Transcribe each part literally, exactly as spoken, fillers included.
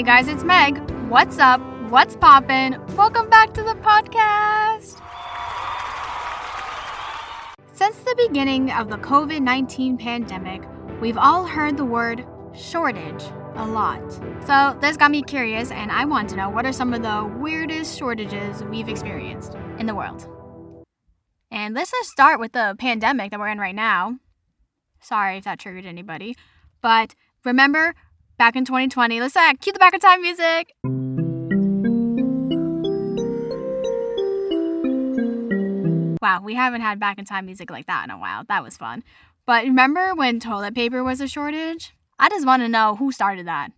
Hey guys, it's Meg. What's up? What's poppin'? Welcome back to the podcast. Since the beginning of the covid nineteen pandemic, we've all heard the word shortage a lot. So this got me curious, and I want to know, what are some of the weirdest shortages we've experienced in the world? And let's just start with the pandemic that we're in right now. Sorry if that triggered anybody. But remember, back in twenty twenty, let's uh, cue the back in time music. Wow, we haven't had back in time music like that in a while. That was fun. But remember when toilet paper was a shortage? I just want to know who started that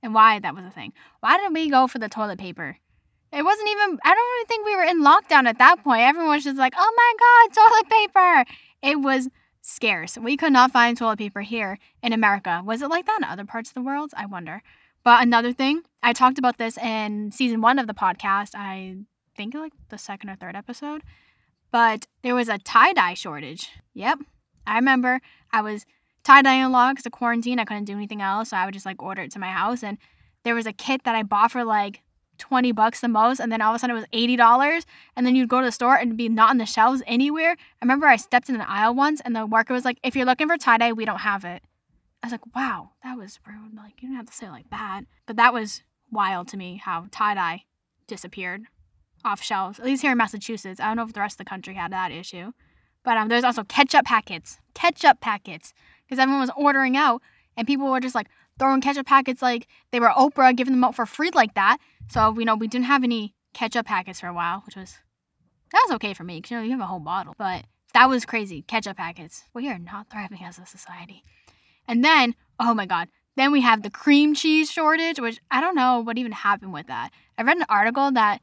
and why that was a thing. Why didn't we go for the toilet paper? It wasn't even, I don't even think we were in lockdown at that point. Everyone was just like, oh my God, toilet paper. It was scarce. We could not find toilet paper here in America. Was it like that in other parts of the world? I wonder. But another thing, I talked about this in season one of the podcast. I think like the second or third episode. But there was a tie-dye shortage. Yep. I remember I was tie-dyeing a lot because of quarantine. I couldn't do anything else. So I would just like order it to my house. And there was a kit that I bought for like twenty bucks the most, and then all of a sudden it was eighty dollars, and then you'd go to the store and it'd be not on the shelves anywhere. I remember I stepped in an aisle once and the worker was like, if you're looking for tie-dye, we don't have it. I was like, wow, that was rude. Like, you didn't have to say it like that. But that was wild to me how tie-dye disappeared off shelves, at least here in Massachusetts. I don't know if the rest of the country had that issue. But um, there's also ketchup packets. Ketchup packets. Because everyone was ordering out and people were just like throwing ketchup packets like they were Oprah, giving them out for free like that. So, you know, we didn't have any ketchup packets for a while, which was, that was okay for me, because, you know, you have a whole bottle. But that was crazy, ketchup packets. We are not thriving as a society. And then, oh my God, then we have the cream cheese shortage, which I don't know what even happened with that. I read an article that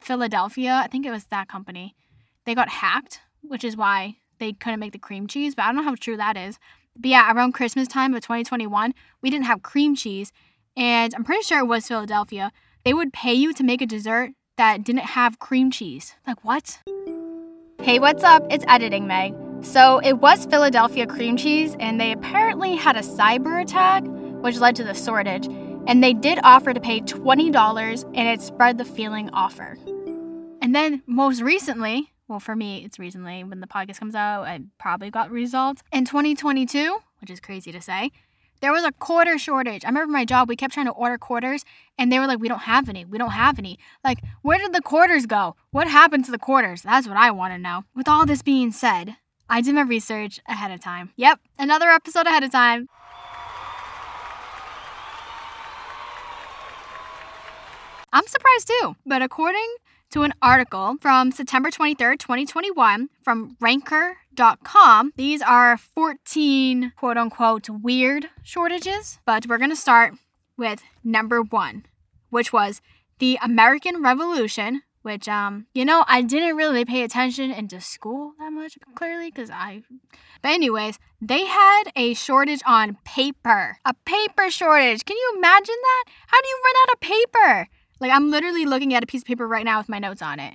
Philadelphia, I think it was that company, they got hacked, which is why they couldn't make the cream cheese. But I don't know how true that is. But yeah, around Christmas time of twenty twenty-one, we didn't have cream cheese. And I'm pretty sure it was Philadelphia. They would pay you to make a dessert that didn't have cream cheese. Like, what? Hey, what's up? It's Editing Meg. So it was Philadelphia cream cheese, and they apparently had a cyber attack, which led to the shortage. And they did offer to pay twenty dollars, and it spread the feeling offer. And then most recently, well, for me, it's recently. When the podcast comes out, I probably got results. In twenty twenty-two, which is crazy to say, there was a quarter shortage. I remember my job, we kept trying to order quarters, and they were like, we don't have any. We don't have any. Like, where did the quarters go? What happened to the quarters? That's what I want to know. With all this being said, I did my research ahead of time. Yep, another episode ahead of time. I'm surprised too. But according to an article from September twenty-third, twenty twenty-one from Ranker dot com. These are fourteen quote-unquote weird shortages, but we're going to start with number one, which was the American Revolution, which, um, you know, I didn't really pay attention into school that much, clearly, because I... But anyways, they had a shortage on paper. A paper shortage. Can you imagine that? How do you run out of paper? Like, I'm literally looking at a piece of paper right now with my notes on it.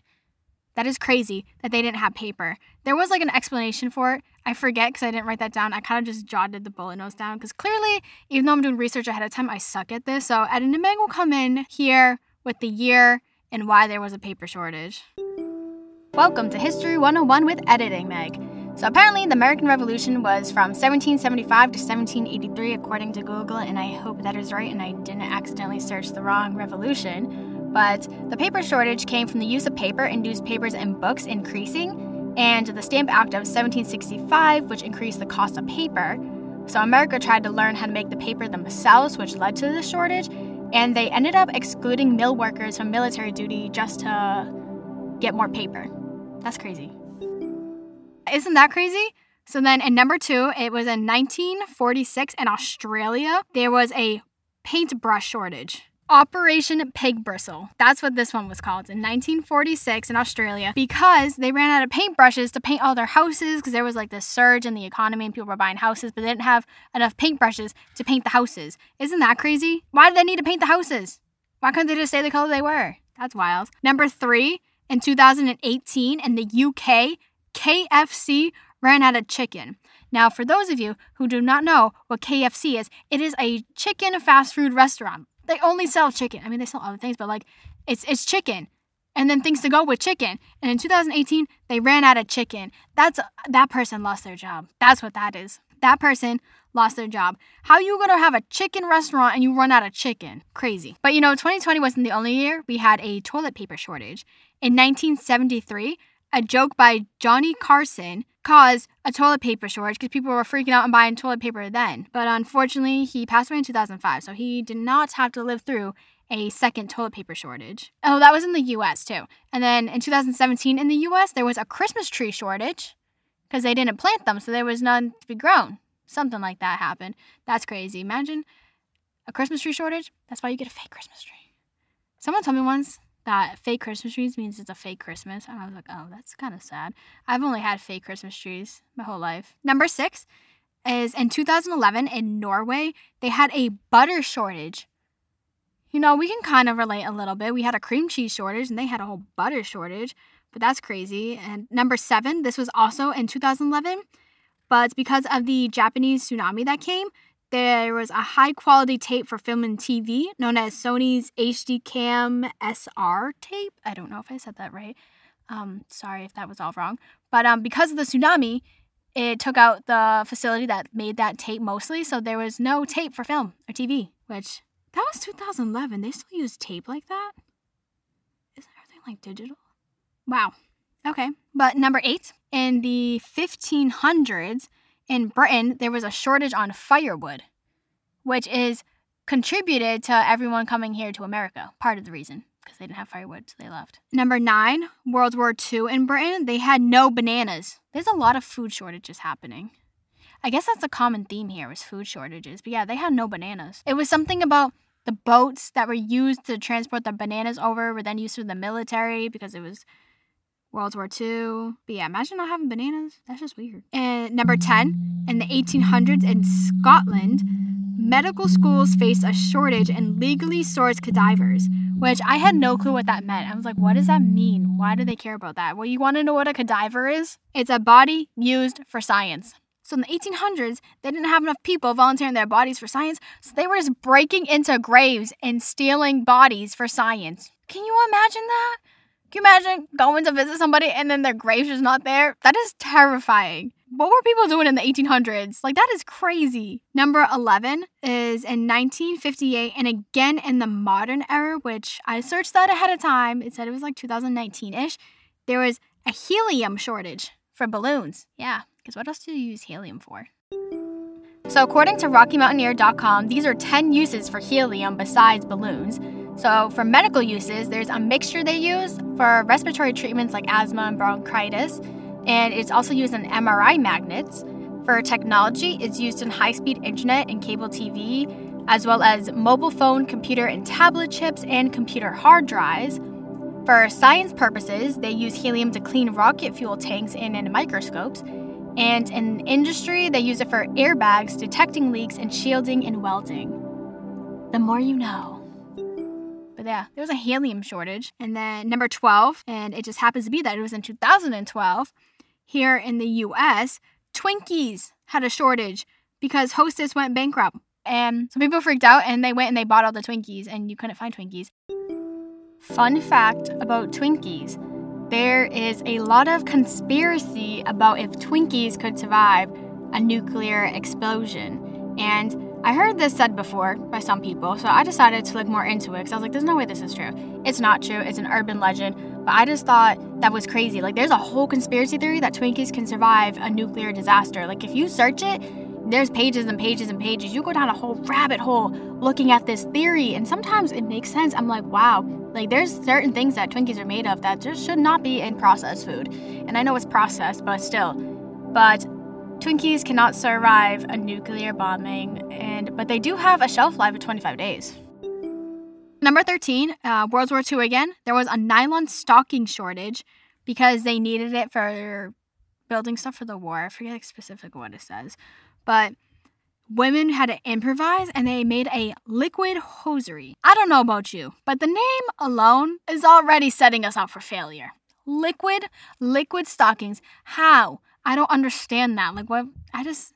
That is crazy that they didn't have paper. There was, like, an explanation for it. I forget because I didn't write that down. I kind of just jotted the bullet notes down because clearly, even though I'm doing research ahead of time, I suck at this. So, Ed and Meg will come in here with the year and why there was a paper shortage. Welcome to History one oh one with Editing Meg. So, apparently, the American Revolution was from seventeen seventy-five to seventeen eighty-three, according to Google, and I hope that is right and I didn't accidentally search the wrong revolution. But the paper shortage came from the use of paper and newspapers and books increasing, and the Stamp Act of seventeen sixty-five, which increased the cost of paper. So, America tried to learn how to make the paper themselves, which led to the shortage, and they ended up excluding mill workers from military duty just to get more paper. That's crazy. Isn't that crazy? So then in number two, it was in nineteen forty-six in Australia. There was a paintbrush shortage. Operation Pig Bristle. That's what this one was called in nineteen forty-six in Australia, because they ran out of paintbrushes to paint all their houses because there was like this surge in the economy and people were buying houses, but they didn't have enough paintbrushes to paint the houses. Isn't that crazy? Why did they need to paint the houses? Why couldn't they just stay the color they were? That's wild. Number three, in two thousand eighteen in the U K, K F C ran out of chicken. Now, for those of you who do not know what K F C is, it is a chicken fast food restaurant. They only sell chicken. I mean, they sell other things, but like it's it's chicken. And then things to go with chicken. And in two thousand eighteen, they ran out of chicken. That's that person lost their job. That's what that is. That person lost their job. How are you going to have a chicken restaurant and you run out of chicken? Crazy. But you know, twenty twenty wasn't the only year we had a toilet paper shortage. In nineteen seventy-three, a joke by Johnny Carson caused a toilet paper shortage because people were freaking out and buying toilet paper then. But unfortunately, he passed away in two thousand five, so he did not have to live through a second toilet paper shortage. Oh, that was in the U S too. And then in two thousand seventeen in the U S, there was a Christmas tree shortage because they didn't plant them, so there was none to be grown. Something like that happened. That's crazy. Imagine a Christmas tree shortage. That's why you get a fake Christmas tree. Someone told me once that fake Christmas trees means it's a fake Christmas. And I was like, oh, that's kind of sad. I've only had fake Christmas trees my whole life. Number six is in two thousand eleven in Norway, they had a butter shortage. You know, we can kind of relate a little bit. We had a cream cheese shortage and they had a whole butter shortage, but that's crazy. And number seven, this was also in two thousand eleven, but because of the Japanese tsunami that came, there was a high quality tape for film and T V known as Sony's H D cam S R tape. I don't know if I said that right. Um, sorry if that was all wrong. But um, because of the tsunami, it took out the facility that made that tape mostly, so there was no tape for film or T V, which... That was two thousand eleven. They still use tape like that? Isn't everything like digital? Wow. Okay. But number eight, in the fifteen hundreds in Britain, there was a shortage on firewood, which is contributed to everyone coming here to America. Part of the reason, because they didn't have firewood, so they left. Number nine, World War Two in Britain, they had no bananas. There's a lot of food shortages happening. I guess that's a common theme here was food shortages. But yeah, they had no bananas. It was something about the boats that were used to transport the bananas over were then used for the military because it was World War Two. But yeah, imagine not having bananas. That's just weird. And number ten, in the eighteen hundreds in Scotland, medical schools faced a shortage in legally sourced cadavers, which I had no clue what that meant. I was like, what does that mean? Why do they care about that? Well, you want to know what a cadaver is? It's a body used for science. So in the eighteen hundreds, they didn't have enough people volunteering their bodies for science, so they were just breaking into graves and stealing bodies for science. Can you imagine that? Can you imagine going to visit somebody and then their grave's just not there? That is terrifying. What were people doing in the eighteen hundreds? Like, that is crazy. Number eleven is in nineteen fifty-eight, and again in the modern era, which I searched that ahead of time. It said it was like two thousand nineteen-ish. There was a helium shortage for balloons. Yeah. Because what else do you use helium for? So according to Rocky Mountaineer dot com, these are ten uses for helium besides balloons. So for medical uses, there's a mixture they use for respiratory treatments like asthma and bronchitis. And it's also used in M R I magnets. For technology, it's used in high-speed internet and cable T V, as well as mobile phone, computer and tablet chips, and computer hard drives. For science purposes, they use helium to clean rocket fuel tanks and in microscopes. And in industry, they use it for airbags, detecting leaks, and shielding and welding. The more you know. But yeah, there was a helium shortage. And then number twelve, and it just happens to be that it was in two thousand twelve, here in the U S, Twinkies had a shortage because Hostess went bankrupt. And so people freaked out, and they went and they bought all the Twinkies, and you couldn't find Twinkies. Fun fact about Twinkies. There is a lot of conspiracy about if Twinkies could survive a nuclear explosion. And I heard this said before by some people, so I decided to look more into it because I was like, there's no way this is true. It's not true. It's an urban legend. But I just thought that was crazy. Like, there's a whole conspiracy theory that Twinkies can survive a nuclear disaster. Like, if you search it, there's pages and pages and pages. You go down a whole rabbit hole looking at this theory, and sometimes it makes sense. I'm like, wow. Like, there's certain things that Twinkies are made of that just should not be in processed food. And I know it's processed, but still. But Twinkies cannot survive a nuclear bombing, and but they do have a shelf life of twenty-five days. Number thirteen, uh, World War Two again. There was a nylon stocking shortage because they needed it for building stuff for the war. I forget like, specific what it says. But women had to improvise, and they made a liquid hosiery. I don't know about you, but the name alone is already setting us up for failure. Liquid, liquid stockings. How? I don't understand that. Like, what? I just,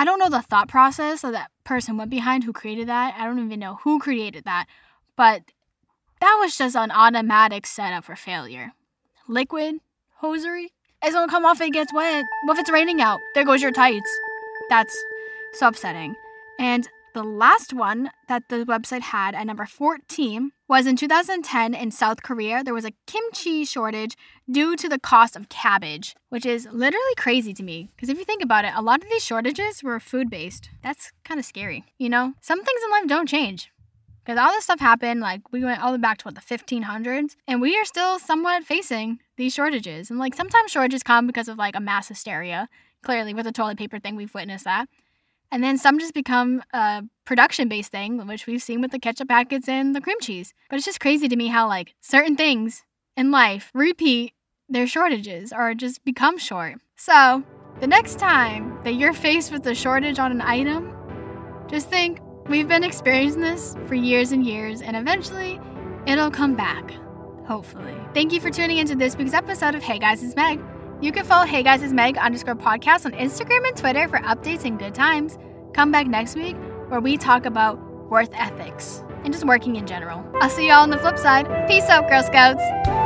I don't know the thought process that that person went behind who created that. I don't even know who created that. But that was just an automatic setup for failure. Liquid hosiery? It's gonna come off if it gets wet. What if it's raining out? There goes your tights. That's so upsetting. And the last one that the website had at number fourteen was in two thousand ten in South Korea. There was a kimchi shortage due to the cost of cabbage, which is literally crazy to me. Because if you think about it, a lot of these shortages were food-based. That's kind of scary, you know? Some things in life don't change. Because all this stuff happened, like, we went all the way back to, what, the fifteen hundreds? And we are still somewhat facing these shortages. And, like, sometimes shortages come because of, like, a mass hysteria. Clearly, with the toilet paper thing, we've witnessed that. And then some just become a production-based thing, which we've seen with the ketchup packets and the cream cheese. But it's just crazy to me how, like, certain things in life repeat their shortages or just become short. So the next time that you're faced with a shortage on an item, just think, we've been experiencing this for years and years, and eventually it'll come back, hopefully. Thank you for tuning into this week's episode of Hey Guys, It's Meg. You can follow Hey Guys It's Meg underscore podcast on Instagram and Twitter for updates and good times. Come back next week where we talk about worth ethics and just working in general. I'll see y'all on the flip side. Peace out, Girl Scouts.